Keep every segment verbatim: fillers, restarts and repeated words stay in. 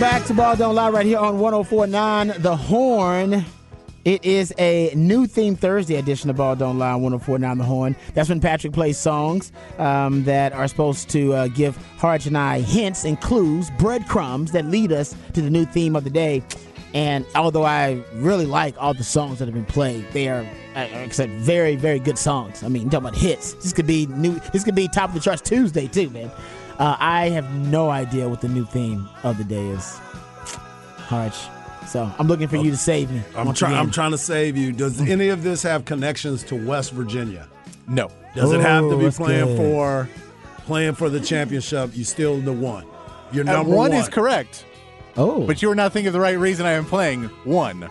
Back to Ball Don't Lie right here on one oh four point nine The Horn. It is a new theme Thursday edition of Ball Don't Lie on one oh four point nine The Horn. That's when Patrick plays songs um, that are supposed to uh, give Harge and I hints and clues, breadcrumbs that lead us to the new theme of the day. And although I really like all the songs that have been played, they are, except very, very good songs. I mean, talking about hits. This could be new. This could be Top of the Charts Tuesday too, man. Uh, I have no idea what the new theme of the day is, Harge. So I'm looking for okay. you to save me. I'm trying. I'm trying to save you. Does any of this have connections to West Virginia? No. Does Ooh, it have to be playing good. for, playing for the championship? You still the one. You're number one. One is correct. Oh. But you were not thinking of the right reason I am playing one,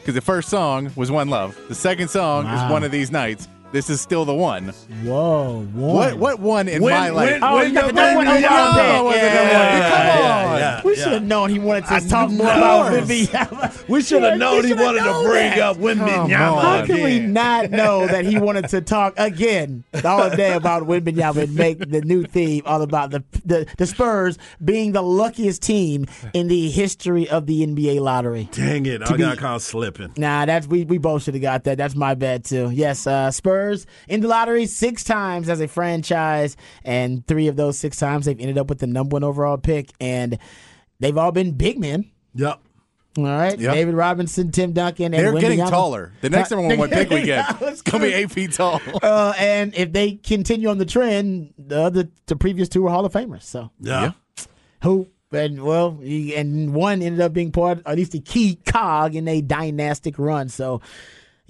because the first song was One Love. The second song wow. is One of These Nights. This is still the one. Whoa, one. What, what one in when, my life? When, oh, when the one, one, oh, yeah, one. Yeah, Come on. Yeah, yeah, we should have yeah. known he wanted to I talk more about Wembanyama. We should have known he wanted know to bring that. up Wembanyama. How can we not know that he wanted to talk again all day about Wembanyama and make the new theme all about the, the, the Spurs being the luckiest team in the history of the N B A lottery? Dang it. To I be, got caught slipping. Nah, that's we, we both should have got that. That's my bad, too. Yes, uh, Spurs. In the lottery six times as a franchise, and three of those six times they've ended up with the number one overall pick, and they've all been big men. Yep. All right. Yep. David Robinson, Tim Duncan, and They're Wembanyama. Getting taller. The next number one, one pick we get is going to be eight feet tall. Uh, and if they continue on the trend, the other, the previous two were Hall of Famers. So yeah, yeah. who? And, well, he, and one ended up being part, at least a key cog in a dynastic run. So.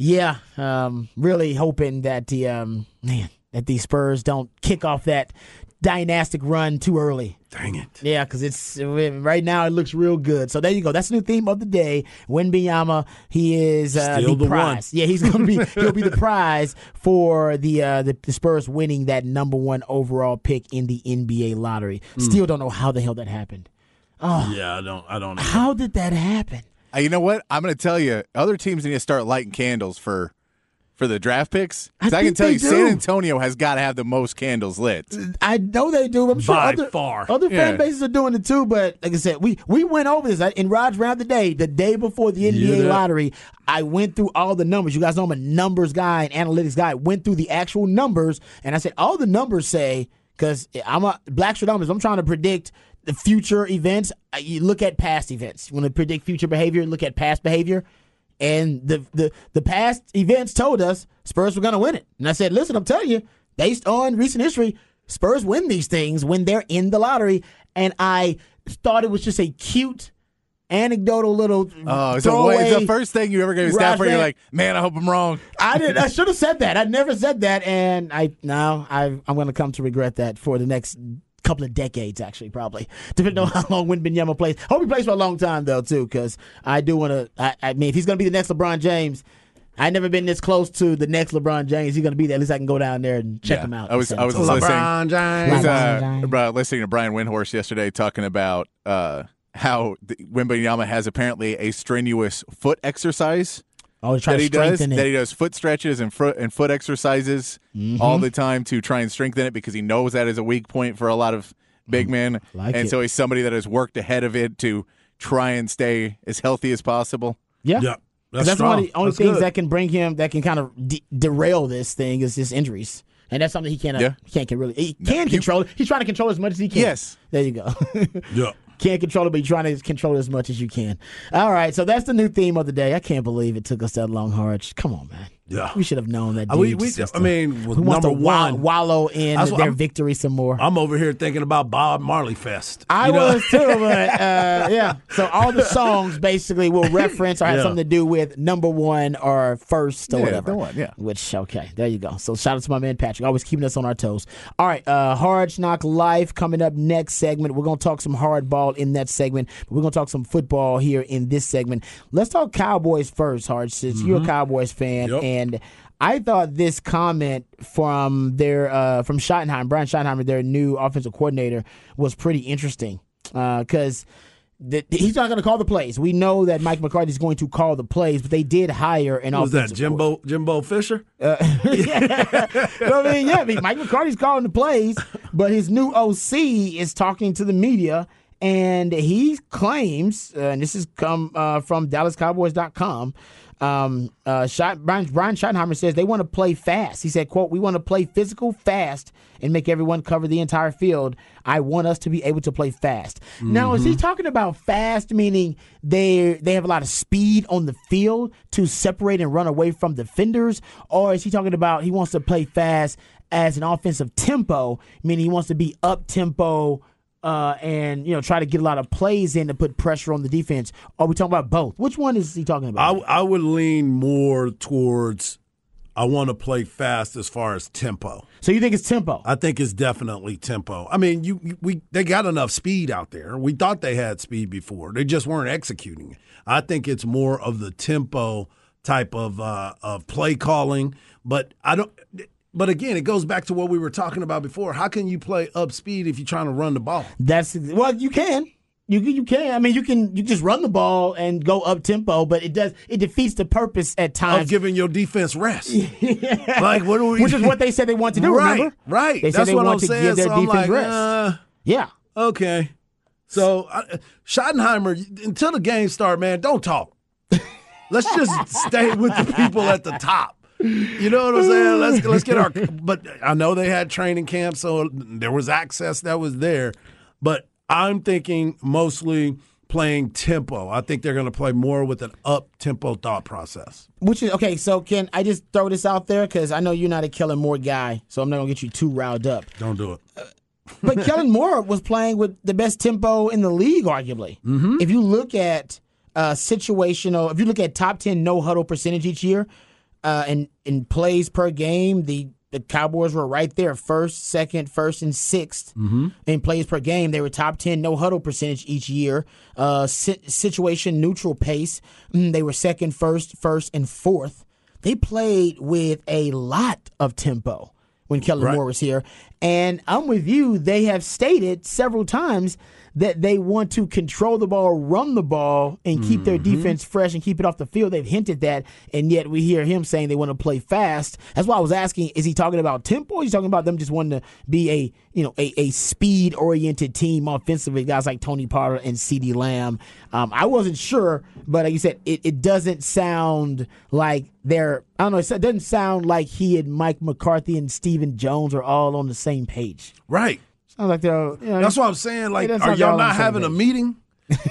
Yeah, um, really hoping that the um, man that the Spurs don't kick off that dynastic run too early. Dang it! Yeah, because it's right now it looks real good. So there you go. That's the new theme of the day. Wembanyama, he is uh, the, the prize. One. Yeah, he's gonna be he'll be the prize for the, uh, the the Spurs winning that number one overall pick in the N B A lottery. Mm. Still don't know how the hell that happened. Oh, yeah, I don't. I don't. Know. How did that happen? You know what? I'm going to tell you, other teams need to start lighting candles for for the draft picks. Because I, I can tell you, do. San Antonio has got to have the most candles lit. I know they do. I'm sure By other, far. other yeah. fan bases are doing it too. But like I said, we, we went over this in Rod's Round today, the day before the N B A yeah. lottery. I went through all the numbers. You guys know I'm a numbers guy and analytics guy. I went through the actual numbers, and I said, all the numbers say, because I'm a Black Stradamus, I'm trying to predict the future events. You look at past events. You want to predict future behavior, look at past behavior. And the the, the past events told us Spurs were going to win it. And I said, listen, I'm telling you, based on recent history, Spurs win these things when they're in the lottery. And I thought it was just a cute, anecdotal little Oh, it's, a, it's the first thing you ever gave a staff where you're like, man, I hope I'm wrong. I didn't. I should have said that. I never said that. And I now I've, I'm going to come to regret that for the next couple of decades, actually, probably, depending on how long Wembanyama plays. I hope he plays for a long time, though, too, because I do want to. I, I mean, if he's going to be the next LeBron James, I've never been this close to the next LeBron James. He's going to be there. At least I can go down there and check yeah. him out. I was, I was listening, LeBron James. I was uh, listening to Brian Windhorst yesterday talking about uh, how the, Wembanyama has apparently a strenuous foot exercise. Oh, that, to he does, it. that he does foot stretches and foot, and foot exercises mm-hmm. all the time to try and strengthen it, because he knows that is a weak point for a lot of big men. Like and it. so he's somebody that has worked ahead of it to try and stay as healthy as possible? Yeah. Yeah. That's, that's one of the only that's things good. that can bring him, that can kind of de- derail this thing is his injuries. And that's something he can't, yeah. he can't can really, he no, can you, control it. He's trying to control as much as he can. Yes. There you go. Yeah. Can't control it, but you're trying to control it as much as you can. All right, so that's the new theme of the day. I can't believe it took us that long, Harge. Come on, man. Yeah. We should have known that. We, we, I mean, who wants to one, wallow in was, their I'm, victory some more? I'm over here thinking about Bob Marley Fest. I you know? was too, but uh, yeah. So all the songs basically will reference or have yeah. something to do with number one or first or yeah, whatever. One, yeah. Which, okay, there you go. So shout out to my man Patrick, always keeping us on our toes. All right, uh, Hard Knock Life coming up next segment. We're going to talk some hardball in that segment. But we're going to talk some football here in this segment. Let's talk Cowboys first, Hard, since mm-hmm. you're a Cowboys fan. Yep. And And I thought this comment from their uh, from Schottenheimer, Brian Schottenheimer, their new offensive coordinator, was pretty interesting because uh, th- he's not going to call the plays. We know that Mike McCarthy is going to call the plays, but they did hire an Who offensive. Was that Jimbo Jimbo Fisher? Uh, yeah. so, I mean, yeah, I mean, Mike McCarthy's calling the plays, but his new O C is talking to the media, and he claims, uh, and this has come uh, from Dallas Cowboys dot com. Um, uh, Brian, Brian Schottenheimer says they want to play fast. He said, quote, "We want to play physical fast and make everyone cover the entire field. I want us to be able to play fast." Mm-hmm. Now, is he talking about fast, meaning they they have a lot of speed on the field to separate and run away from defenders? Or is he talking about he wants to play fast as an offensive tempo, meaning he wants to be up-tempo Uh, and, you know, try to get a lot of plays in to put pressure on the defense? Are we talking about both? Which one is he talking about? I, I would lean more towards I want to play fast as far as tempo. So you think it's tempo? I think it's definitely tempo. I mean, you, you we they got enough speed out there. We thought they had speed before. They just weren't executing it. I think it's more of the tempo type of uh, of play calling. But I don't – But again, it goes back to what we were talking about before. How can you play up speed if you're trying to run the ball? That's well, you can, you you can. I mean, you can you just run the ball and go up tempo, but it does it defeats the purpose at times of giving your defense rest. yeah. Like what do we? Which is what they said they want to do. Right, remember? right. They said That's they what want I'm to saying. give their so defense like, rest. Uh, yeah. Okay. So uh, Schottenheimer, until the game start, man, don't talk. Let's just stay with the people at the top. You know what I'm saying? Let's let's get our. But I know they had training camp, so there was access that was there. But I'm thinking mostly playing tempo. I think they're going to play more with an up-tempo thought process. Which is okay. So can I just throw this out there because I know you're not a Kellen Moore guy, so I'm not going to get you too riled up. Don't do it. Uh, but Kellen Moore was playing with the best tempo in the league, arguably. Mm-hmm. If you look at uh, situational, if you look at top ten no huddle percentage each year. Uh, and in plays per game, the, the Cowboys were right there, first, second, first, and sixth. Mm-hmm. In plays per game, they were top ten no huddle percentage each year. Uh, si- situation neutral pace, they were second, first, first, and fourth. They played with a lot of tempo when Kellen right. Moore was here. And I'm with you. They have stated several times that they want to control the ball, run the ball, and keep mm-hmm. their defense fresh and keep it off the field. They've hinted that, and yet we hear him saying they want to play fast. That's why I was asking, is he talking about tempo? Or is he talking about them just wanting to be a you know a, a speed-oriented team offensively, guys like Tony Pollard and CeeDee Lamb? Um, I wasn't sure, but like you said, it, it doesn't sound like they're – I don't know, it doesn't sound like he and Mike McCarthy and Stephen Jones are all on the same page. Right. I was like, you know, that's what I'm saying. Like, are y'all not having a meeting?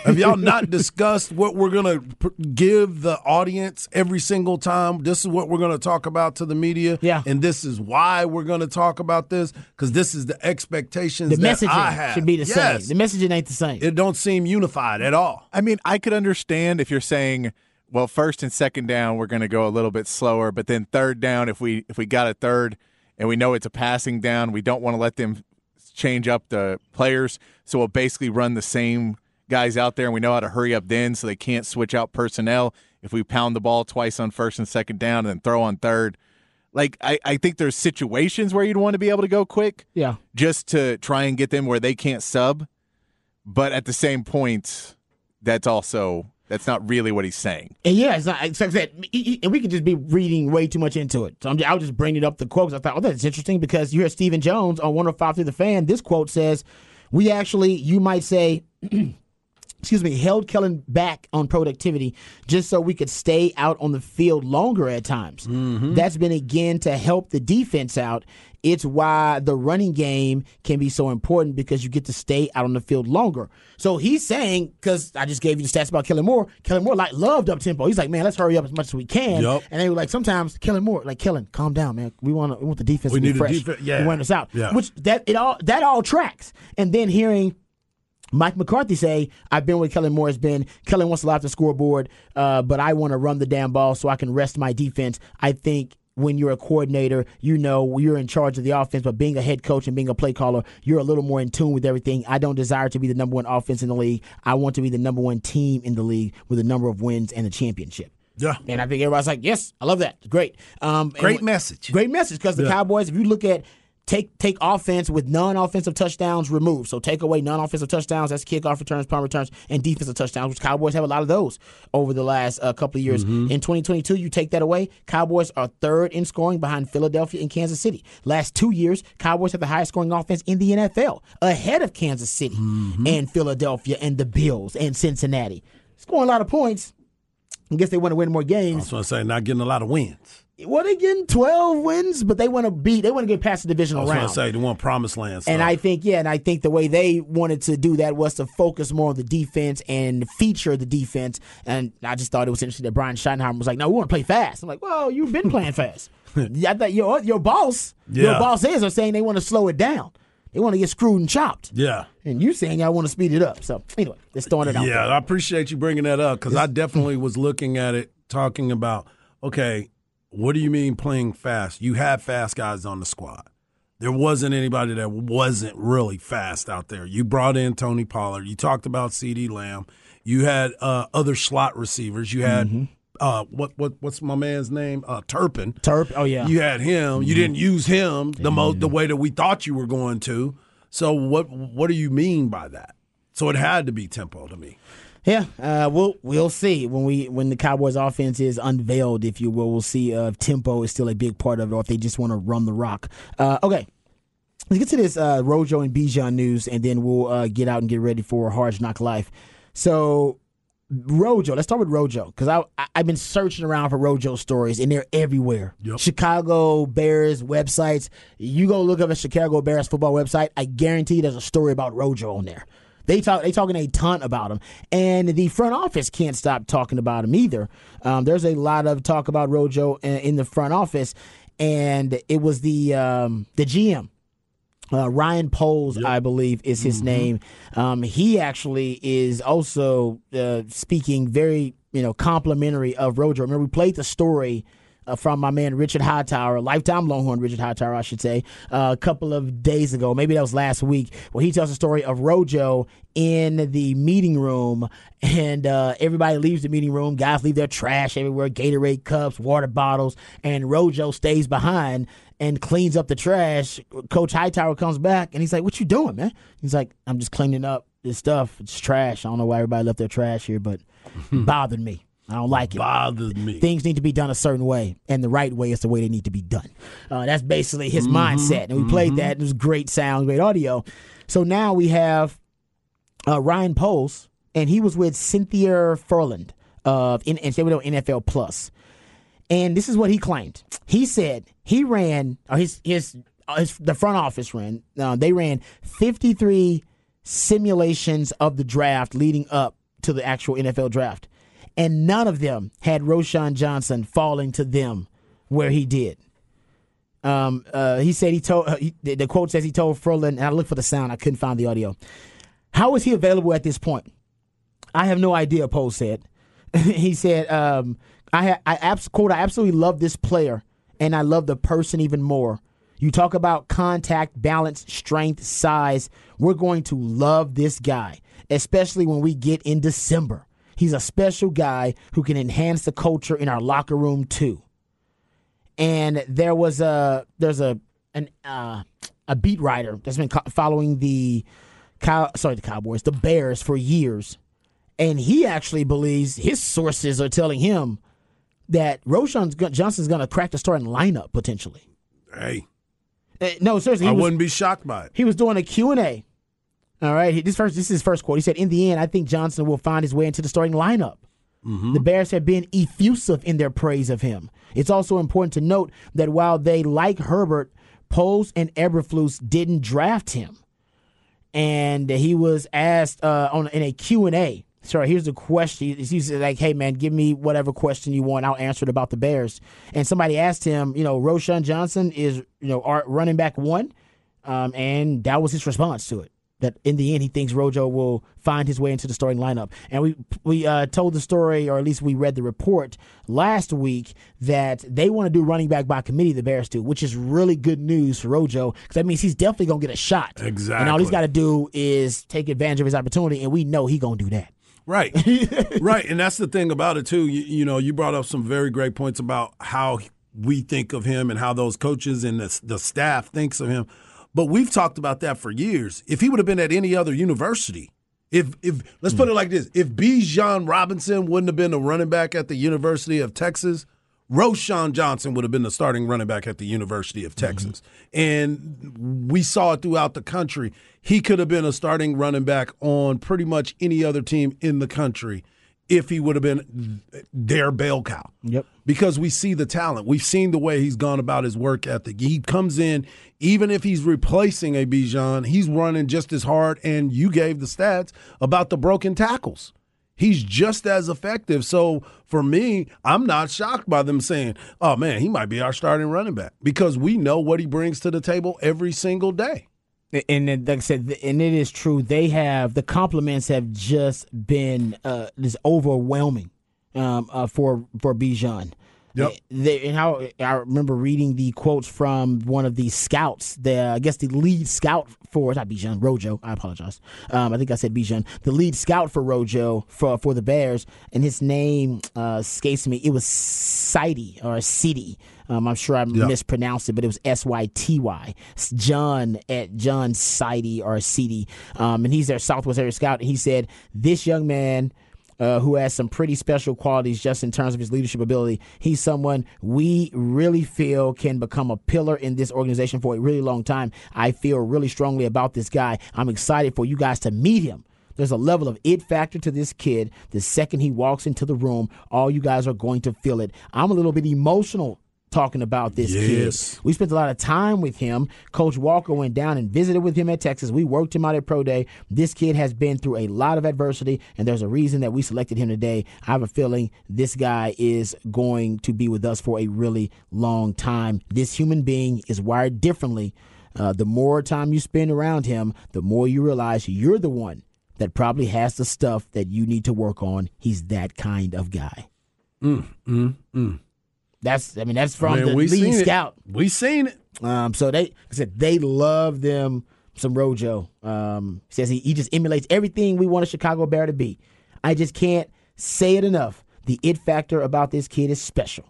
Have y'all not discussed what we're gonna pr- give the audience every single time? This is what we're gonna talk about to the media, yeah. And this is why we're gonna talk about this because this is the expectations. The that messaging I have. should be the yes. same. The messaging ain't the same. It don't seem unified at all. I mean, I could understand if you're saying, well, first and second down, we're gonna go a little bit slower, but then third down, if we if we got a third and we know it's a passing down, we don't want to let them change up the players, so we'll basically run the same guys out there, and we know how to hurry up then so they can't switch out personnel if we pound the ball twice on first and second down and then throw on third. Like, I, I think there's situations where you'd want to be able to go quick yeah, just to try and get them where they can't sub, but at the same point, that's also... That's not really what he's saying. And yeah, it's not. It's like I said, and we could just be reading way too much into it. So I'm just, I was just bringing up the quotes. I thought, oh, that's interesting because you hear Stephen Jones on one oh five through the Fan. This quote says, "We actually, you might say, excuse me, held Kellen back on productivity just so we could stay out on the field longer at times. Mm-hmm. That's been, again, to help the defense out. It's why the running game can be so important, because you get to stay out on the field longer. So he's saying, because I just gave you the stats about Kellen Moore, Kellen Moore like loved up-tempo. He's like, man, let's hurry up as much as we can. Yep. And they were like, sometimes Kellen Moore, like, Kellen, calm down, man. We want we want the defense we to be fresh. Def- yeah. We want us out. Yeah. Which that it all that all tracks. And then hearing Mike McCarthy say, I've been where Kellen Moore has been. Kellen wants to light the scoreboard, uh, but I want to run the damn ball so I can rest my defense. I think when you're a coordinator, you know you're in charge of the offense, but being a head coach and being a play caller, you're a little more in tune with everything. I don't desire to be the number one offense in the league. I want to be the number one team in the league with a number of wins and a championship. Yeah. And I think everybody's like, yes, I love that. Great. Um, great message. Great message, because the yeah. Cowboys, if you look at Take take offense with non-offensive touchdowns removed. So take away non-offensive touchdowns. That's kickoff returns, punt returns, and defensive touchdowns, which Cowboys have a lot of those over the last uh, couple of years. Mm-hmm. In twenty twenty-two, you take that away, Cowboys are third in scoring behind Philadelphia and Kansas City. Last two years, Cowboys have the highest scoring offense in the N F L, ahead of Kansas City mm-hmm. and Philadelphia and the Bills and Cincinnati. Scoring a lot of points. I guess they want to win more games. I was going to say, not getting a lot of wins. Well, they getting twelve wins, but they want to beat. They want to get past the divisional round. I was going to say, they want promised land stuff. And I think, yeah, and I think the way they wanted to do that was to focus more on the defense and feature the defense. And I just thought it was interesting that Brian Schottenheimer was like, "No, we want to play fast." I'm like, "Well, you've been playing fast." I thought your your boss, yeah. your bosses are saying they want to slow it down. They want to get screwed and chopped. Yeah. And you saying y'all want to speed it up. So anyway, let's throw it out. Yeah, there. I appreciate you bringing that up, because I definitely was looking at it, talking about okay. What do you mean playing fast? You had fast guys on the squad. There wasn't anybody that wasn't really fast out there. You brought in Tony Pollard. You talked about CeeDee Lamb. You had uh, other slot receivers. You had mm-hmm. uh, what what what's my man's name? Uh, Turpin. Turpin. Oh yeah. You had him. Mm-hmm. You didn't use him the most the way that we thought you were going to. So what what do you mean by that? So it had to be tempo to me. Yeah, uh, we'll we'll see when we when the Cowboys' offense is unveiled, if you will. We'll see uh, if tempo is still a big part of it, or if they just want to run the rock. Uh, okay, let's get to this uh, Rojo and Bijan news, and then we'll uh, get out and get ready for Hard Knock Life. So, Rojo, let's start with Rojo, because I, I I've been searching around for Rojo stories, and they're everywhere. Yep. Chicago Bears websites. You go look up a Chicago Bears football website. I guarantee there's a story about Rojo on there. They talk. They talking a ton about him, and the front office can't stop talking about him either. Um, there's a lot of talk about Rojo in the front office, and it was the um, the G M, uh, Ryan Poles, yep. I believe, is his mm-hmm. name. Um, he actually is also uh, speaking very, you know, complimentary of Rojo. Remember, we played the story from my man Richard Hightower, lifetime Longhorn Richard Hightower, I should say, uh, a couple of days ago, maybe that was last week, where he tells the story of Rojo in the meeting room, and uh, everybody leaves the meeting room, guys leave their trash everywhere, Gatorade cups, water bottles, and Rojo stays behind and cleans up the trash. Coach Hightower comes back, and he's like, "What you doing, man?" He's like, "I'm just cleaning up this stuff. It's trash. I don't know why everybody left their trash here, but it bothered me. I don't like it. It bothers me. Things need to be done a certain way, and the right way is the way they need to be done." Uh, that's basically his mm-hmm, mindset, and we mm-hmm. played that. It was great sound, great audio. So now we have uh, Ryan Poles, and he was with Cynthia Furland, of, and they were on N F L Plus. And this is what he claimed. He said he ran, or his his, his the front office ran. Uh, they ran fifty-three simulations of the draft leading up to the actual N F L draft. And none of them had Roshan Johnson falling to them where he did. Um, uh, he said he told, uh, he, the quote says he told Furlan, and I looked for the sound, I couldn't find the audio. "How is he available at this point? I have no idea," Poe said. He said, um, I, ha- I abs- quote, "I absolutely love this player, and I love the person even more. You talk about contact, balance, strength, size. We're going to love this guy, especially when we get in December. He's a special guy who can enhance the culture in our locker room too." And there was a there's a an uh, a beat writer that's been following the cow sorry the Cowboys the Bears for years, and he actually believes his sources are telling him that Roshan Johnson's going to crack the starting lineup potentially. Hey, uh, no seriously, he I was, wouldn't be shocked by it. He was doing a Q and A All right. This first, this is his first quote. He said, "In the end, I think Johnson will find his way into the starting lineup." Mm-hmm. The Bears have been effusive in their praise of him. It's also important to note that while they like Herbert, Poles and Eberflus didn't draft him. And he was asked uh, on in a Q and A. Sorry, here's the question. He's like, "Hey, man, give me whatever question you want. I'll answer it about the Bears." And somebody asked him, you know, Roshan Johnson is, you know, our running back one. Um, and that was his response to it, that in the end he thinks Rojo will find his way into the starting lineup. And we we uh, told the story, or at least we read the report last week, that they want to do running back by committee, the Bears do, which is really good news for Rojo, because that means he's definitely going to get a shot. Exactly. And all he's got to do is take advantage of his opportunity, and we know he's going to do that. Right. Right, and that's the thing about it, too. You, you know, you brought up some very great points about how we think of him and how those coaches and the, the staff thinks of him. But we've talked about that for years. If he would have been at any other university, if if let's put it like this, if Bijan Robinson wouldn't have been a running back at the University of Texas, Roshan Johnson would have been the starting running back at the University of Texas. Mm-hmm. And we saw it throughout the country. He could have been a starting running back on pretty much any other team in the country if he would have been their bell cow. Yep. Because we see the talent. We've seen the way he's gone about his work ethic. He comes in, even if he's replacing a Bijan, he's running just as hard, and you gave the stats about the broken tackles. He's just as effective. So for me, I'm not shocked by them saying, "Oh, man, he might be our starting running back," because we know what he brings to the table every single day. And like I said, and it is true. They have the compliments have just been uh, this overwhelming um, uh, for for Bijan. Yep. They, and how I remember reading the quotes from one of the scouts, the I guess the lead scout for not Bijan Rojo. I apologize. Um, I think I said Bijan, the lead scout for Rojo for for the Bears, and his name uh, escapes me. It was City or City. Um, I'm sure I yep. mispronounced it, but it was S Y T Y. John at John City or City. Um, and he's their Southwest area scout. And he said, "This young man uh, who has some pretty special qualities just in terms of his leadership ability, he's someone we really feel can become a pillar in this organization for a really long time. I feel really strongly about this guy. I'm excited for you guys to meet him. There's a level of it factor to this kid. The second he walks into the room, all you guys are going to feel it. I'm a little bit emotional talking about this yes. kid. We spent a lot of time with him. Coach Walker went down and visited with him at Texas. We worked him out at Pro Day. This kid has been through a lot of adversity, and there's a reason that we selected him today. I have a feeling this guy is going to be with us for a really long time. This human being is wired differently. Uh, the more time you spend around him, the more you realize you're the one that probably has the stuff that you need to work on. He's that kind of guy." Mm, mm, mm. That's, I mean, that's from I mean, the lead scout. It. We seen it. Um, so they said they love them some Rojo. Um, says he, he just emulates everything we want a Chicago Bear to be. I just can't say it enough. The it factor about this kid is special.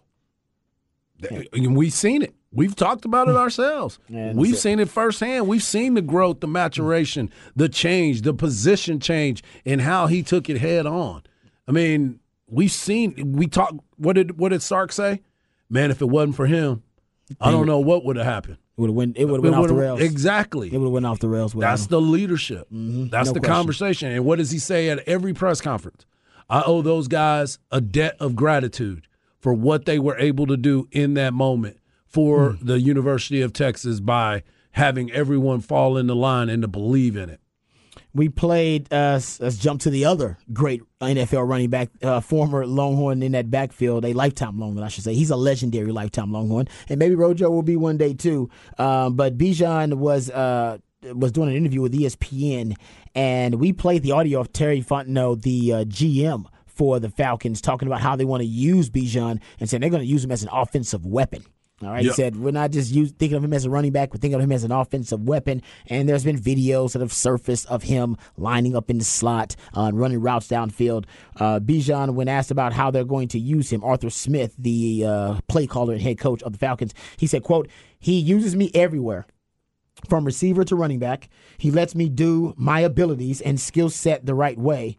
Yeah. And we've seen it. We've talked about it ourselves. Yeah, we've it. seen it firsthand. We've seen the growth, the maturation, the change, the position change, and how he took it head on. I mean, we've seen. We talk. What did what did Sark say? Man, if it wasn't for him, I don't know what would have happened. It would have went, went off the rails. Exactly. It would have went off the rails. That's him. The leadership. Mm-hmm. That's no the question. Conversation. And what does he say at every press conference? I owe those guys a debt of gratitude for what they were able to do in that moment for mm. the University of Texas by having everyone fall into line and to believe in it. We played, uh, let's jump to the other great N F L running back, uh, former Longhorn in that backfield, a lifetime Longhorn, I should say. He's a legendary lifetime Longhorn, and maybe Rojo will be one day too. Um, but Bijan was uh, was doing an interview with E S P N, and we played the audio of Terry Fontenot, the uh, G M for the Falcons, talking about how they want to use Bijan and saying they're going to use him as an offensive weapon. All right, yep. He said, we're not just use, thinking of him as a running back, we're thinking of him as an offensive weapon. And there's been videos that have surfaced of him lining up in the slot uh, and running routes downfield. Uh, Bijan, when asked about how they're going to use him, Arthur Smith, the uh, play caller and head coach of the Falcons, he said, quote, "He uses me everywhere, from receiver to running back. He lets me do my abilities and skill set the right way.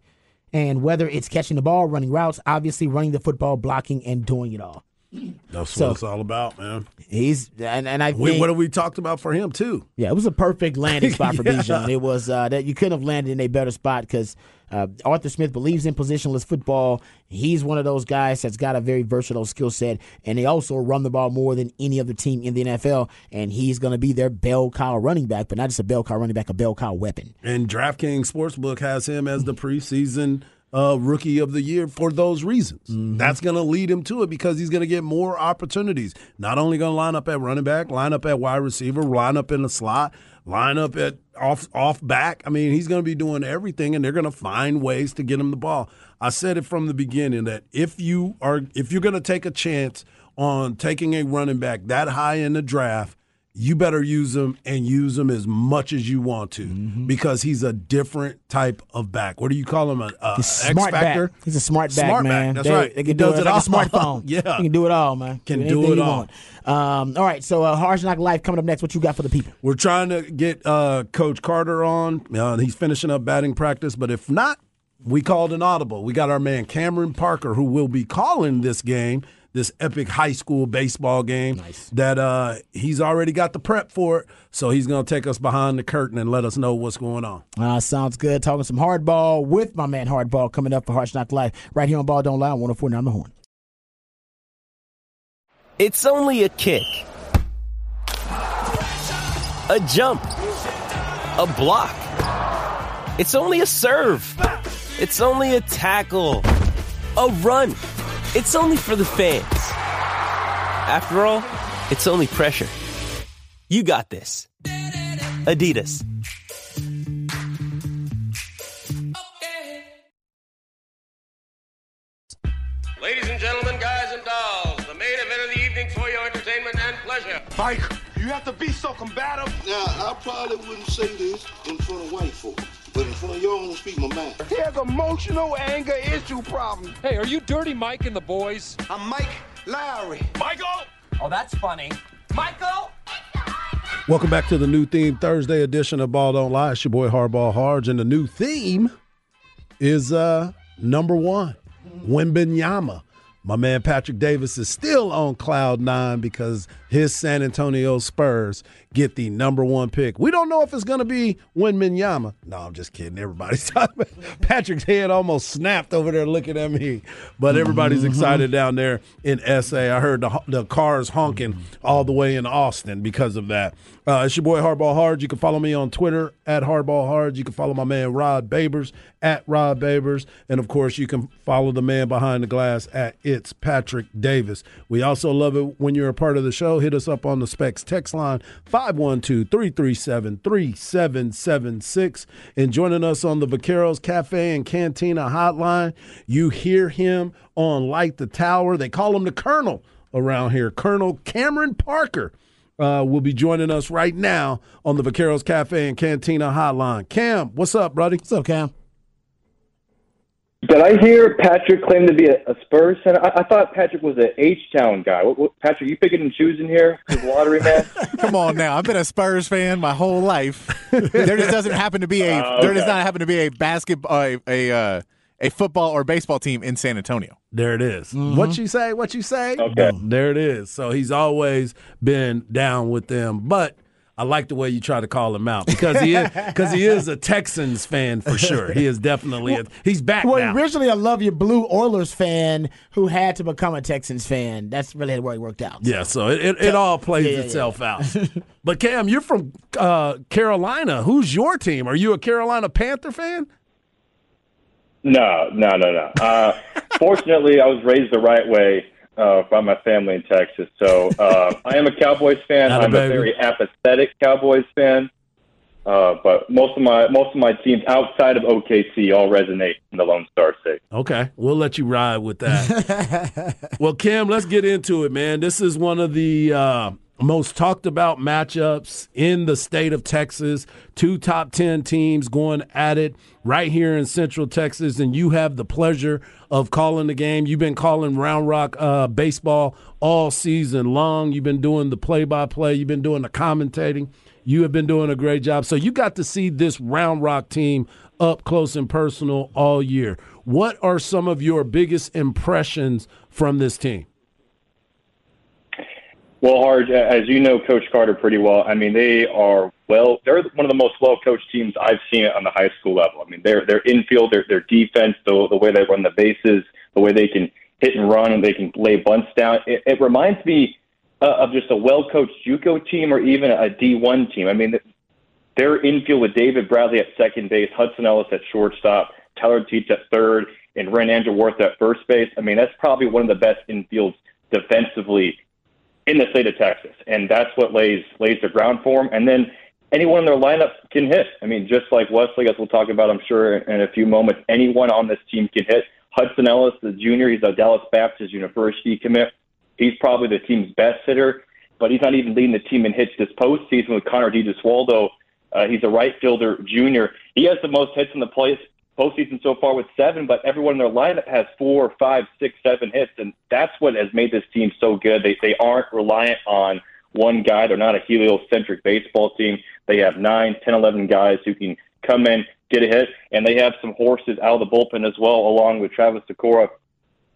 And whether it's catching the ball, running routes, obviously running the football, blocking, and doing it all." That's so, what it's all about, man. He's and, and I. We, think, what have we talked about for him too? Yeah, it was a perfect landing spot for yeah. Bijan. It was uh, that you couldn't have landed in a better spot because uh, Arthur Smith believes in positionless football. He's one of those guys that's got a very versatile skill set, and they also run the ball more than any other team in the N F L. And he's going to be their bell cow running back, but not just a bell cow running back, a bell cow weapon. And DraftKings Sportsbook has him as the preseason Uh, rookie of the year for those reasons. Mm-hmm. That's going to lead him to it because he's going to get more opportunities. Not only going to line up at running back, line up at wide receiver, line up in the slot, line up at off off back. I mean, he's going to be doing everything, and they're going to find ways to get him the ball. I said it from the beginning that if you are if you're going to take a chance on taking a running back that high in the draft, you better use him and use him as much as you want to mm-hmm. because he's a different type of back. What do you call him? An X-Factor? He's a smart back, smart man. Back. That's they, right. They can he do does it, it like all. Smartphone. yeah. He can do it all, man. Can do, do it all. Um, all right, so uh, Hard Knock Life coming up next. What you got for the people? We're trying to get uh, Coach Carter on. Uh, he's finishing up batting practice, but if not, we called an audible. We got our man Cameron Parker, who will be calling this game. This epic high school baseball game nice. that uh, he's already got the prep for it. So he's going to take us behind the curtain and let us know what's going on. Uh, sounds good. Talking some hardball with my man Hardball coming up for Hard Knock Life right here on Ball Don't Lie on one oh four point nine The Horn. It's only a kick, a jump, a block. It's only a serve. It's only a tackle, a run. It's only for the fans. After all, it's only pressure. You got this. Adidas. Ladies and gentlemen, guys and dolls, the main event of the evening for your entertainment and pleasure. Mike, you have to be so combative. Now, I probably wouldn't say this in front of white folks. But in front of your own speak, my man. Here's emotional anger issue problem. Hey, are you Dirty Mike and the boys? I'm Mike Lowry. Michael! Oh, that's funny. Michael! Welcome back to the new theme Thursday edition of Ball Don't Lie. It's your boy Hardball Hard, and the new theme is uh, number one, Wembanyama. My man Patrick Davis is still on cloud nine because his San Antonio Spurs get the number one pick. We don't know if it's going to be Wembanyama. No, I'm just kidding. Everybody's talking about Patrick's head almost snapped over there looking at me. But everybody's mm-hmm. excited down there in S A. I heard the, the cars honking all the way in Austin because of that. Uh, it's your boy Hardball Hard. You can follow me on Twitter at Hardball Hard. You can follow my man Rod Babers at Rod Babers. And, of course, you can follow the man behind the glass at It's Patrick Davis. We also love it when you're a part of the show. Hit us up on the Specs text line, five one two, three three seven, three seven seven six. And joining us on the Vaqueros Cafe and Cantina hotline, you hear him on Light the Tower. They call him the Colonel around here. Colonel Cameron Parker uh, will be joining us right now on the Vaqueros Cafe and Cantina hotline. Cam, what's up, buddy? What's up, Cam? Did I hear Patrick claim to be a, a Spurs center? I, I thought Patrick was an H-Town guy. What, what, Patrick, you picking and choosing here? You're the lottery man? Come on now. I've been a Spurs fan my whole life. There just doesn't happen to be a uh, okay. there does not happen to be a basketball a a, uh, a football or baseball team in San Antonio. There it is. Mm-hmm. What you say? What you say? Okay. Boom. There it is. So he's always been down with them, but I like the way you try to call him out because he is because he is a Texans fan for sure. He is definitely a, he's back well, now. Well, originally I love your Blue Oilers fan who had to become a Texans fan. That's really where he worked out. So. Yeah, so it, it, it all plays yeah, yeah, itself yeah. out. But Cam, you're from uh, Carolina. Who's your team? Are you a Carolina Panther fan? No, no, no, no. Uh, fortunately, I was raised the right way. Uh, by my family in Texas. So uh, I am a Cowboys fan. I'm baby. a very apathetic Cowboys fan. Uh, but most of my most of my teams outside of O K C all resonate in the Lone Star State. Okay. We'll let you ride with that. Well, Kim, let's get into it, man. This is one of the uh, most talked about matchups in the state of Texas. Two top ten teams going at it right here in Central Texas, and you have the pleasure of calling the game. You've been calling Round Rock uh, baseball all season long. You've been doing the play-by-play. You've been doing the commentating. You have been doing a great job. So you got to see this Round Rock team up close and personal all year. What are some of your biggest impressions from this team? Well, Hard, as you know, Coach Carter pretty well. I mean, they are well. They're one of the most well-coached teams I've seen on the high school level. I mean, their their infield, their their defense, the the way they run the bases, the way they can hit and run, and they can lay bunts down. It, it reminds me uh, of just a well-coached JUCO team or even a D one team. I mean, their infield with David Bradley at second base, Hudson Ellis at shortstop, Tyler Teets at third, and Ren Andreworth at first base. I mean, that's probably one of the best infields defensively in the state of Texas, and that's what lays lays the ground for them. And then anyone in their lineup can hit. I mean, just like Wesley, as we'll talk about, I'm sure, in, in a few moments, anyone on this team can hit. Hudson Ellis, the junior, he's a Dallas Baptist University commit. He's probably the team's best hitter, but he's not even leading the team in hits this postseason with Connor DiGesualdo. Uh, he's a right fielder junior. He has the most hits in the play, postseason so far with seven, but everyone in their lineup has four, five, six, seven hits, and that's what has made this team so good. They they aren't reliant on one guy. They're not a heliocentric baseball team. They have nine, ten, eleven guys who can come in, get a hit, and they have some horses out of the bullpen as well, along with Travis DeCora,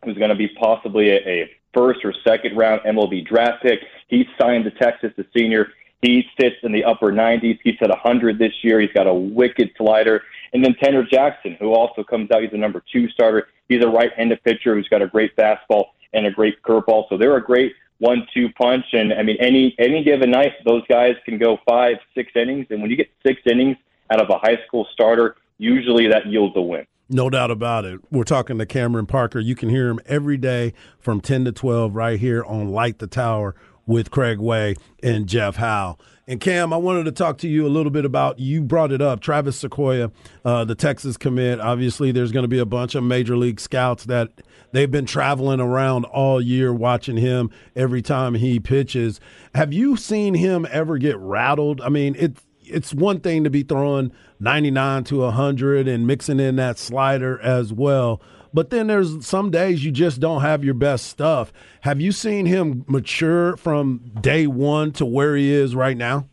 who's going to be possibly a, a first or second round M L B draft pick. He's signed to Texas, the senior. He sits in the upper nineties. He's hit one hundred this year. He's got a wicked slider. And then Tanner Jackson, who also comes out. He's a number two starter. He's a right-handed pitcher who's got a great fastball and a great curveball. So they're a great one two punch. And, I mean, any any given night, those guys can go five, six innings. And when you get six innings out of a high school starter, usually that yields a win. No doubt about it. We're talking to Cameron Parker. You can hear him every day from ten to twelve right here on Light the Tower with Craig Way and Jeff Howe. And, Cam, I wanted to talk to you a little bit about, you brought it up, Travis DeCora, uh, the Texas commit. Obviously, there's going to be a bunch of major league scouts that they've been traveling around all year watching him every time he pitches. Have you seen him ever get rattled? I mean, it's, it's one thing to be throwing ninety-nine to one hundred and mixing in that slider as well, but then there's some days you just don't have your best stuff. Have you seen him mature from day one to where he is right now?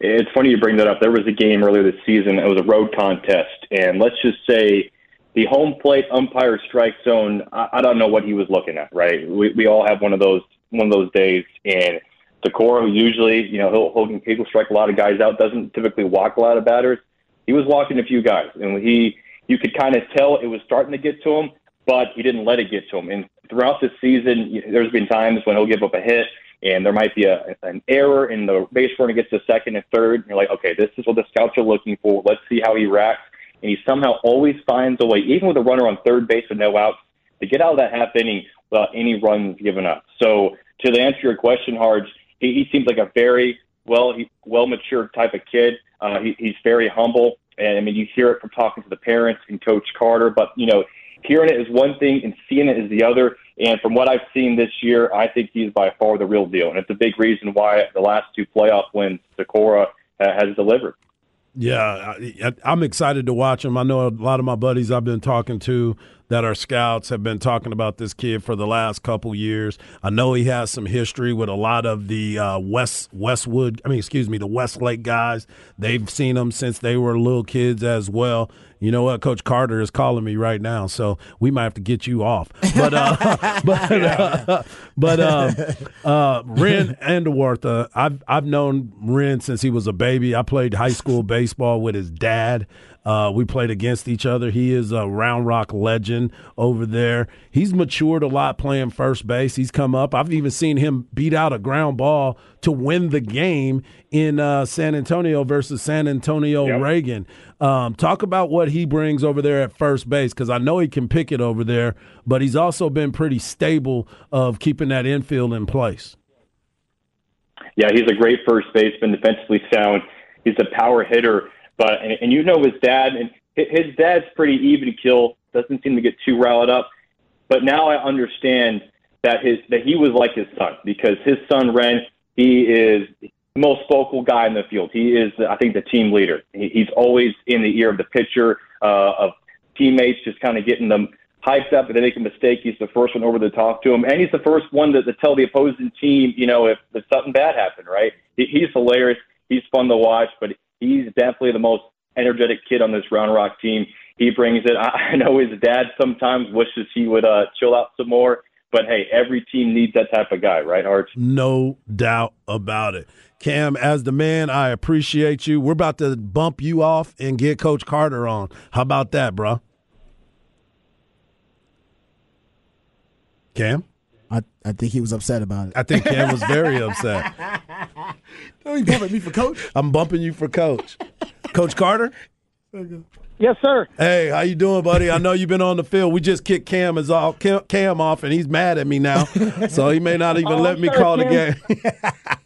It's funny you bring that up. There was a game earlier this season. It was a road contest, and let's just say the home plate umpire strike zone, I, I don't know what he was looking at, right? We, we all have one of those one of those days, and DeCora, who usually, you know, he'll, he'll, he'll strike a lot of guys out, doesn't typically walk a lot of batters. He was walking a few guys, and he – you could kind of tell it was starting to get to him, but he didn't let it get to him. And throughout the season, there's been times when he'll give up a hit, and there might be a, an error, and the base runner gets to second and third, and you're like, okay, this is what the scouts are looking for. Let's see how he reacts. And he somehow always finds a way, even with a runner on third base with no outs, to get out of that half inning without any runs given up. So to answer your question, Harge, he, he seems like a very well, he, well-matured type of kid. Uh, he, he's very humble. And, I mean, you hear it from talking to the parents and Coach Carter, but, you know, hearing it is one thing and seeing it is the other. And from what I've seen this year, I think he's by far the real deal. And it's a big reason why the last two playoff wins DeCora uh, has delivered. Yeah, I, I'm excited to watch him. I know a lot of my buddies I've been talking to that are scouts have been talking about this kid for the last couple years. I know he has some history with a lot of the uh, West Westwood, I mean, excuse me, the Westlake guys. They've seen him since they were little kids as well. You know what? Coach Carter is calling me right now, so we might have to get you off. But uh, but uh, but uh, uh, Ren Andreworth, uh, I've I've known Ren since he was a baby. I played high school baseball with his dad. Uh, we played against each other. He is a Round Rock legend over there. He's matured a lot playing first base. He's come up. I've even seen him beat out a ground ball to win the game in uh, San Antonio versus San Antonio yep. Reagan. Um, talk about what he brings over there at first base, because I know he can pick it over there, but he's also been pretty stable of keeping that infield in place. Yeah, he's a great first baseman, defensively sound. He's a power hitter. But and, and you know his dad, and his dad's pretty even keel, doesn't seem to get too riled up. But now I understand that his that he was like his son, because his son Ren, he is the most vocal guy in the field. He is, I think, the team leader. He, he's always in the ear of the pitcher, uh, of teammates, just kind of getting them hyped up. If they make a mistake, he's the first one over to talk to him, and he's the first one to, to tell the opposing team, you know, if, if something bad happened. Right? He, he's hilarious. He's fun to watch, but he's definitely the most energetic kid on this Round Rock team. He brings it. I know his dad sometimes wishes he would uh, chill out some more, But, hey, every team needs that type of guy, right, Arch? No doubt about it. Cam, as the man, I appreciate you. We're about to bump you off and get Coach Carter on. How about that, bro? Cam? I, I think he was upset about it. I think Cam was very upset. Don't you bumping me for Coach? I'm bumping you for Coach. Coach Carter? Yes, sir. Hey, how you doing, buddy? I know you've been on the field. We just kicked Cam is off, Cam off, and he's mad at me now, so he may not even oh, let I'm me sorry, call Cam. The game.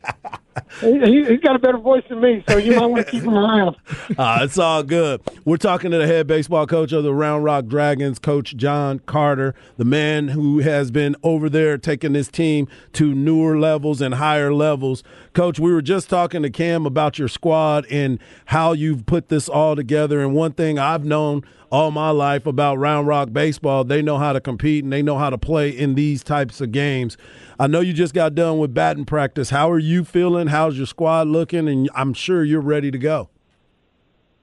he, he's got a better voice than me, so you might want to keep him around. Uh, it's all good. We're talking to the head baseball coach of the Round Rock Dragons, Coach John Carter, the man who has been over there taking this team to newer levels and higher levels. Coach, we were just talking to Cam about your squad and how you've put this all together. And one thing I've known all my life about Round Rock baseball, they know how to compete and they know how to play in these types of games. I know you just got done with batting practice. How are you feeling? How's your squad looking? And I'm sure you're ready to go.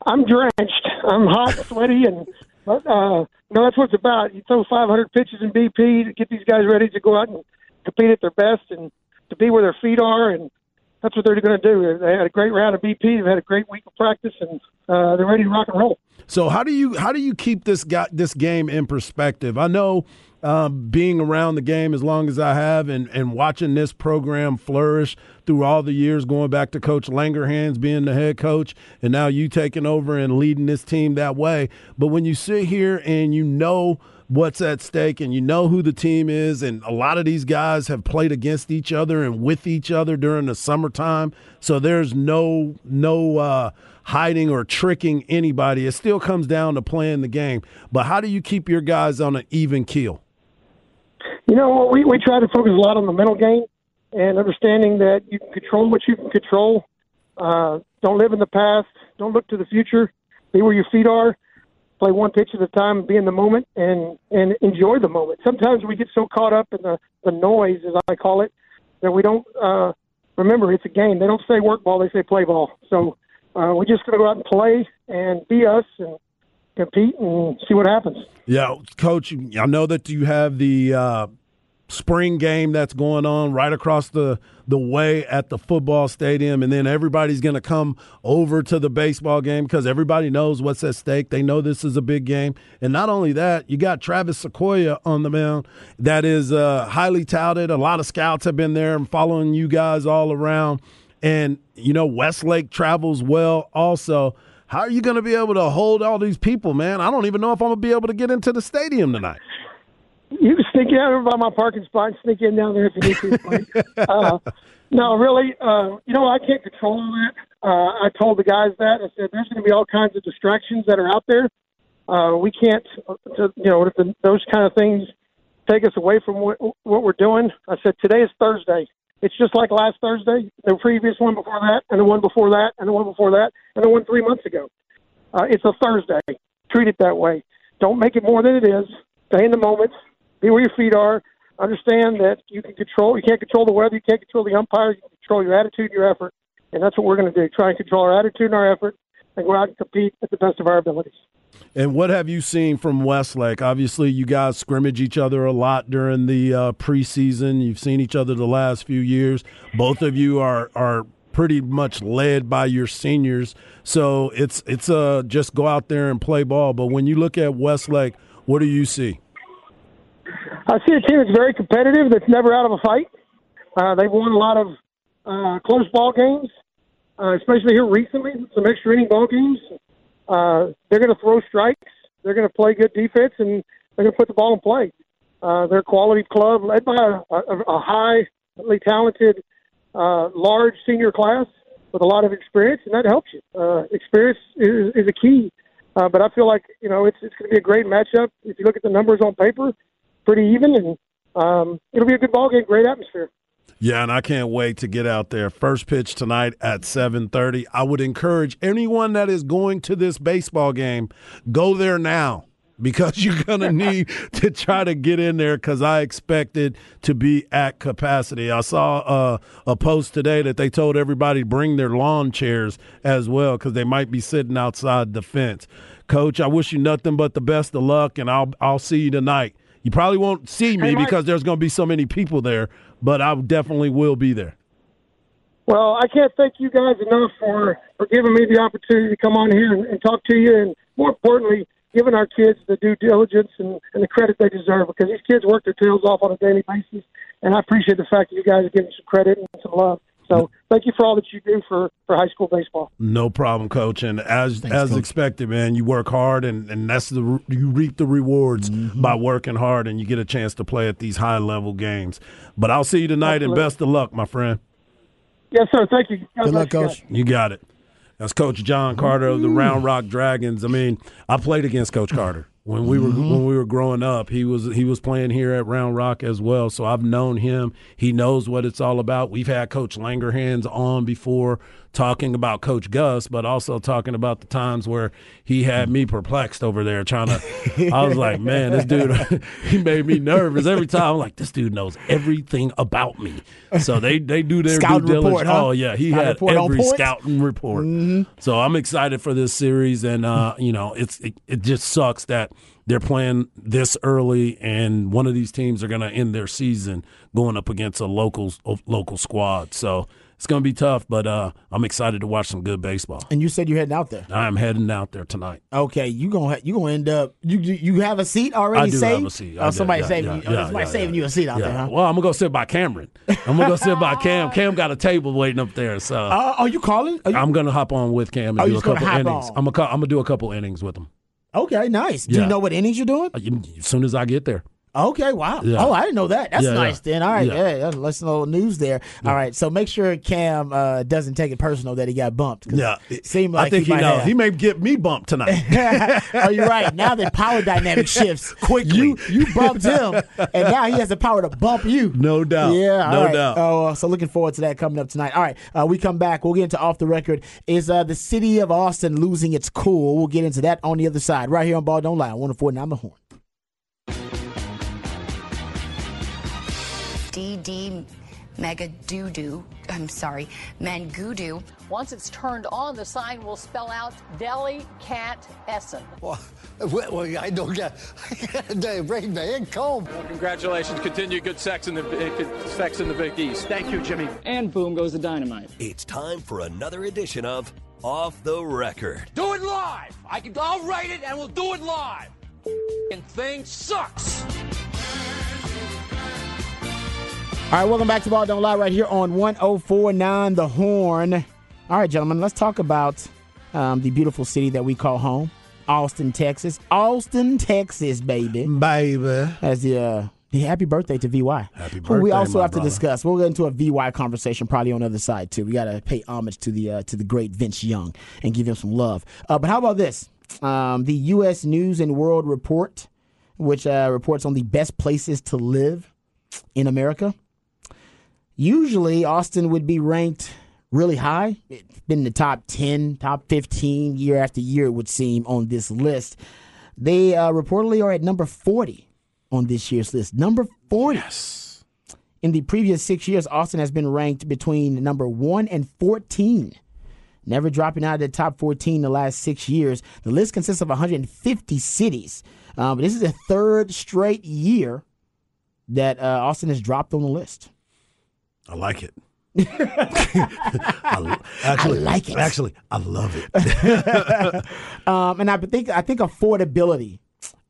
I'm drenched. I'm hot, sweaty, and uh, no, that's what it's about. You throw five hundred pitches in B P to get these guys ready to go out and compete at their best and to be where their feet are, and that's what they're going to do. They had a great round of B P. They've had a great week of practice, and uh, they're ready to rock and roll. So how do you how do you keep this guy, this game in perspective? I know um, being around the game as long as I have and, and watching this program flourish through all the years, going back to Coach Langerhans being the head coach, and now you taking over and leading this team that way. But when you sit here and you know what's at stake and you know who the team is, and a lot of these guys have played against each other and with each other during the summertime, so there's no no uh hiding or tricking anybody. It still comes down to playing the game. But how do you keep your guys on an even keel? You know, we, we try to focus a lot on the mental game and understanding that you can control what you can control. Uh, don't live in the past. Don't look to the future. Be where your feet are. Play one pitch at a time, be in the moment, and, and enjoy the moment. Sometimes we get so caught up in the, the noise, as I call it, that we don't uh, remember it's a game. They don't say work ball, they say play ball. So uh, we're just going to go out and play and be us and compete and see what happens. Yeah, Coach, I know that you have the uh, spring game that's going on right across the – the way at the football stadium, and then everybody's going to come over to the baseball game because everybody knows what's at stake. They know this is a big game. And not only that, you got Travis DeCora on the mound that is uh, highly touted. A lot of scouts have been there and following you guys all around. And, you know, Westlake travels well also. How are you going to be able to hold all these people, man? I don't even know if I'm going to be able to get into the stadium tonight. You can sneak out over by my parking spot and sneak in down there if you need to. uh, no, really, uh, you know, I can't control that. Uh, I told the guys that. I said, there's going to be all kinds of distractions that are out there. Uh, we can't, you know, if the, those kind of things take us away from what, what we're doing. I said, today is Thursday. It's just like last Thursday, the previous one before that, and the one before that, and the one before that, and the one three months ago. Uh, it's a Thursday. Treat it that way. Don't make it more than it is. Stay in the moment. Be where your feet are. Understand that you can control. You can't control the weather. You can't control the umpires. You can control your attitude and your effort. And that's what we're going to do. Try and control our attitude and our effort and go out and compete at the best of our abilities. And what have you seen from Westlake? Obviously, you guys scrimmage each other a lot during the uh, preseason. You've seen each other the last few years. Both of you are are pretty much led by your seniors. So it's, it's uh, just go out there and play ball. But when you look at Westlake, what do you see? I see a team that's very competitive, that's never out of a fight. Uh, they've won a lot of uh, close ball games, uh, especially here recently, some extra inning ball games. Uh, they're going to throw strikes. They're going to play good defense, and they're going to put the ball in play. Uh, they're a quality club led by a, a, a highly talented, uh, large senior class with a lot of experience, and that helps you. Uh, experience is, is a key. Uh, but I feel like, you know, it's, it's going to be a great matchup. If you look at the numbers on paper, pretty even, and um, it'll be a good ball game, great atmosphere. Yeah, and I can't wait to get out there. First pitch tonight at seven thirty. I would encourage anyone that is going to this baseball game, go there now because you're going to need to try to get in there because I expect it to be at capacity. I saw uh, a post today that they told everybody to bring their lawn chairs as well because they might be sitting outside the fence. Coach, I wish you nothing but the best of luck, and I'll I'll see you tonight. You probably won't see me hey, Mike, because there's going to be so many people there, but I definitely will be there. Well, I can't thank you guys enough for, for giving me the opportunity to come on here and, and talk to you, and more importantly, giving our kids the due diligence and, and the credit they deserve, because these kids work their tails off on a daily basis, and I appreciate the fact that you guys are giving some credit and some love. So thank you for all that you do for, for high school baseball. No problem, Coach. And as Thanks, as Coach. expected, man, you work hard, and, and that's the you reap the rewards mm-hmm. by working hard, and you get a chance to play at these high-level games. But I'll see you tonight, Absolutely. and best of luck, my friend. Yes, sir. Thank you. God Good luck, Coach. You, you got it. That's Coach John Carter mm-hmm. of the Round Rock Dragons. I mean, I played against Coach Carter. When we were mm-hmm. when we were growing up, he was he was playing here at Round Rock as well. So I've known him. He knows what it's all about. We've had Coach Langerhans on before talking about Coach Gus, but also talking about the times where he had me perplexed over there trying to – I was like, man, this dude, he made me nervous every time. I'm like, this dude knows everything about me. So they, they do their scout due report, diligence. Huh? Oh, yeah, he scout had every scouting report. Mm-hmm. So I'm excited for this series, and, uh, you know, it's it, it just sucks that they're playing this early, and one of these teams are going to end their season going up against a local local squad. So – it's going to be tough, but uh, I'm excited to watch some good baseball. And you said you're heading out there. I'm heading out there tonight. Okay, you gonna you gonna end up. You you have a seat already? I do saved? have a seat. Oh, somebody yeah, saving yeah, you. Oh, yeah, somebody yeah, saving yeah. you a seat out yeah. there. Huh? Well, I'm gonna go sit by Cameron. I'm gonna go sit by Cam. Cam got a table waiting up there. So uh, are you calling? Are you... I'm gonna hop on with Cam and oh, do a couple innings. On. I'm gonna I'm gonna do a couple innings with him. Okay, nice. Yeah. Do you know what innings you're doing? As soon as I get there. Okay, wow. Yeah. Oh, I didn't know that. That's yeah, nice yeah. then. All right, yeah, yeah that's a little news there. Yeah. All right, so make sure Cam uh, doesn't take it personal that he got bumped. Yeah, it seemed like I think he, he knows. Have. He may get me bumped tonight. Oh, you're right. Now that power dynamic shifts quickly. You, you bumped him, and now he has the power to bump you. No doubt. Yeah, no right. doubt. Oh, uh, so looking forward to that coming up tonight. All right, uh, we come back. We'll get into Off the Record. Is uh, the city of Austin losing its cool? We'll get into that on the other side, right here on Ball Don't Lie, one oh four point nine The Horn. D D Megadoodoo, I'm sorry, Mangudu. Once it's turned on, the sign will spell out Deli Cat Essen. Well, well, I don't get, I gotta day brain man cold. Well, congratulations, continue good sex in the uh, sex in the Big East. Thank you, Jimmy. And boom goes the dynamite. It's time for another edition of Off the Record. Do it live. I can. I'll write it and we'll do it live. And thing sucks. All right, welcome back to Ball Don't Lie right here on one oh four point nine The Horn. All right, gentlemen, let's talk about um, the beautiful city that we call home, Austin, Texas. Austin, Texas, baby. Baby. As the, uh, the happy birthday to V Y. Happy birthday, we also have brother. to discuss. We'll get into a V Y conversation probably on the other side, too. We got to pay homage to the, uh, to the great Vince Young and give him some love. Uh, but how about this? Um, the U S News and World Report, which uh, reports on the best places to live in America. Usually, Austin would be ranked really high. It's been in the top ten, top fifteen, year after year, it would seem, on this list. They uh, reportedly are at number forty on this year's list. Number forty. Yes. In the previous six years, Austin has been ranked between number one and fourteen, never dropping out of the top fourteen the last six years. The list consists of one hundred fifty cities. Um, this is the third straight year that uh, Austin has dropped on the list. I like it. I, actually, I like it. Actually, I love it. um, and I think I think affordability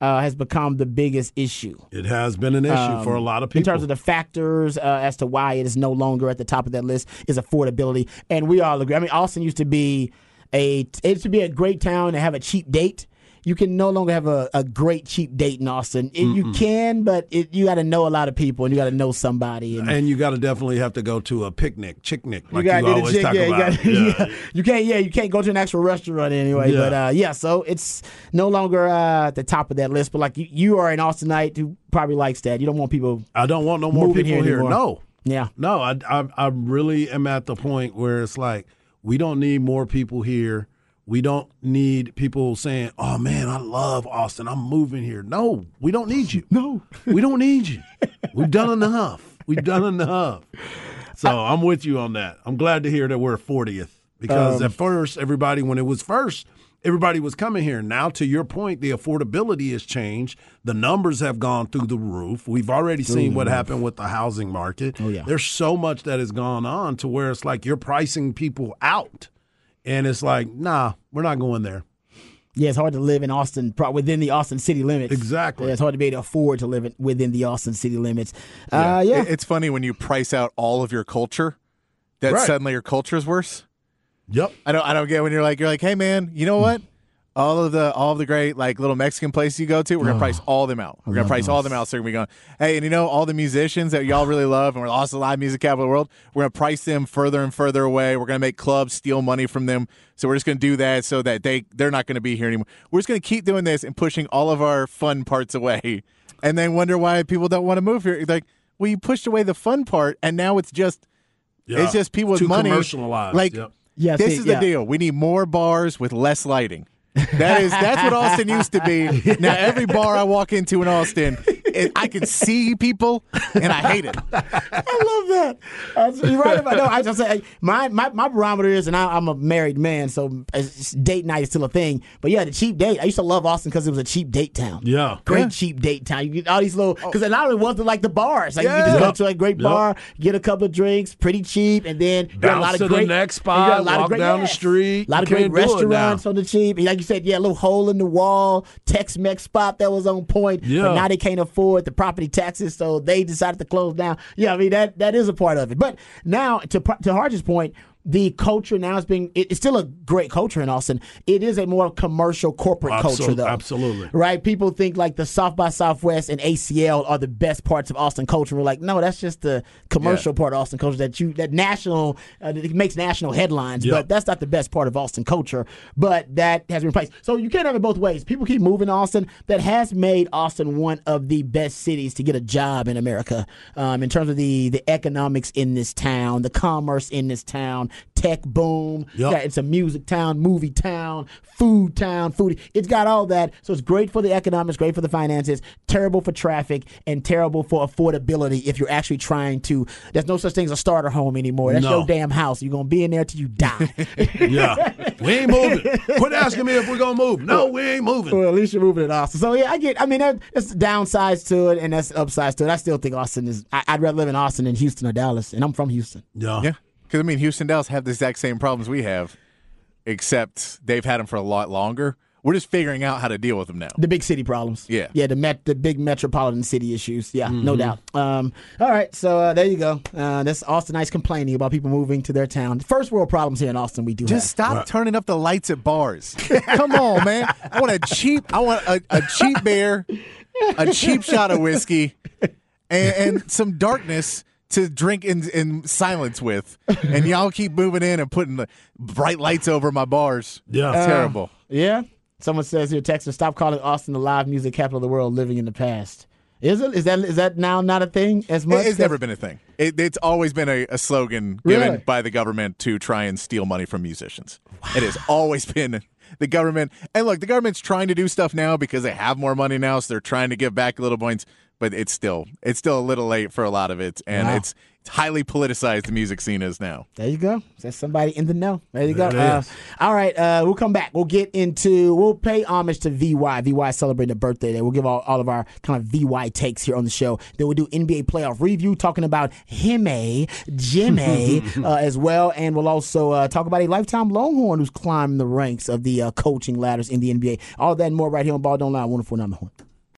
uh, has become the biggest issue. It has been an issue um, for a lot of people. In terms of the factors uh, as to why it is no longer at the top of that list is affordability. And we all agree. I mean, Austin used to be a it used to be a great town to have a cheap date. You can no longer have a, a great cheap date in Austin. It, you can, but it, you got to know a lot of people, and you got to know somebody. And, and you got to definitely have to go to a picnic, chicknick, like you, gotta you do always the chick, talk yeah, about. You, gotta, yeah. Yeah. you can't, yeah, you can't go to an actual restaurant anyway. Yeah. But uh, yeah, so it's no longer uh, at the top of that list. But like you, you are an Austinite who probably likes that. You don't want people. I don't want no more people here. here. No, yeah, no. I, I I really am at the point where it's like we don't need more people here. We don't need people saying, oh, man, I love Austin. I'm moving here. No, we don't need you. No. We don't need you. We've done enough. We've done enough. So I, I'm with you on that. I'm glad to hear that we're fortieth because um, at first, everybody, when it was first, everybody was coming here. Now, to your point, the affordability has changed. The numbers have gone through the roof. We've already through seen what roof. happened with the housing market. Oh, yeah. There's so much that has gone on to where it's like you're pricing people out. And it's like, nah, we're not going there. Yeah, it's hard to live in Austin, within the Austin city limits. Exactly. Yeah, it's hard to be able to afford to live within the Austin city limits. Yeah. Uh, yeah. It's funny when you price out all of your culture, that right. suddenly your culture is worse. Yep. I don't I don't get when you're like, you're like, hey, man, you know what? All of the all of the great like little Mexican places you go to, we're going to oh, price all of them out. We're going to price those. all of them out. So we're going to be going, hey, and you know, all the musicians that y'all really love, and we're also live music capital of the world, we're going to price them further and further away. We're going to make clubs steal money from them. So we're just going to do that so that they, they're not going to be here anymore. We're just going to keep doing this and pushing all of our fun parts away and then wonder why people don't want to move here. It's like, well, you pushed away the fun part, and now it's just yeah. it's just people with Too money. commercialized. Like, yep. yeah, this see, is yeah. the deal. We need more bars with less lighting. That is, that's what Austin used to be. Now every bar I walk into in Austin, it, I can see people, and I hate it. I love that. You're right about no. I just say my my, my barometer is, and I, I'm a married man, so date night is still a thing. But yeah, the cheap date. I used to love Austin because it was a cheap date town. Yeah, great yeah. cheap date town. You get all these little because a lot of it wasn't like the bars. Like yeah. you could just go to a great yep. bar, get a couple of drinks, pretty cheap, and then you got a lot of to great, the next spot, a lot walk of great, down yeah, the street, a lot of great restaurants on the cheap. Like you said, yeah, a little hole in the wall, Tex-Mex spot that was on point, yeah. but now they can't afford the property taxes, so they decided to close down. Yeah, I mean, that that is a part of it. But now, to to Harge's point, the culture now is being, it's still a great culture in Austin. It is a more commercial corporate Absol- culture, though. Absolutely. Right? People think like the South by Southwest and A C L are the best parts of Austin culture. We're like, no, that's just the commercial yeah. part of Austin culture that you, that national, uh, it makes national headlines, yep. but that's not the best part of Austin culture. But that has been replaced. So you can't have it both ways. People keep moving to Austin. That has made Austin one of the best cities to get a job in America um, in terms of the, the economics in this town, the commerce in this town. Tech boom. Yep. Yeah, it's a music town, movie town, food town, foodie. It's got all that. So it's great for the economics, great for the finances, terrible for traffic, and terrible for affordability if you're actually trying to. There's no such thing as a starter home anymore. That's no. your damn house. You're going to be in there till you die. yeah. We ain't moving. Quit asking me if we're going to move. No, we ain't moving. Well, at least you're moving in Austin. So, yeah, I get, I mean, that's downsides to it, and that's upsides to it. I still think Austin is, I, I'd rather live in Austin than Houston or Dallas, and I'm from Houston. Yeah. Yeah. Because, I mean, Houston and Dallas have the exact same problems we have, except they've had them for a lot longer. We're just figuring out how to deal with them now. The big city problems. Yeah. Yeah, the met, the big metropolitan city issues. Yeah, mm-hmm. no doubt. Um, all right, so uh, there you go. Uh, that's Austinites complaining about people moving to their town. First world problems here in Austin we do just have. Just stop right. turning up the lights at bars. Come on, man. I want a cheap, I want a, a cheap beer, a cheap shot of whiskey, and, and some darkness to drink in, in silence with, and y'all keep moving in and putting the bright lights over my bars. Yeah, uh, terrible. Yeah, someone says here, Texas, stop calling Austin the live music capital of the world. Living in the past, is it? Is that is that now not a thing as much? It's as- never been a thing. It, it's always been a, a slogan given really? by the government to try and steal money from musicians. Wow. It has always been. The government, and look, the government's trying to do stuff now because they have more money now, so they're trying to give back little points, but it's still it's still a little late for a lot of it, and wow. it's, it's highly politicized, the music scene is now. There you go. That's somebody in the know. There you there go. Uh, all right, uh, we'll come back. We'll get into, we'll pay homage to V Y. V Y celebrating a birthday day. We'll give all, all of our kind of V Y takes here on the show. Then we'll do N B A playoff review, talking about Jimmy, Jimmy uh, as well, and we'll also uh, talk about a lifetime Longhorn who's climbing the ranks of the uh, coaching ladders in the N B A. All that and more right here on Ball Don't Lie, one oh four point nine The Horn.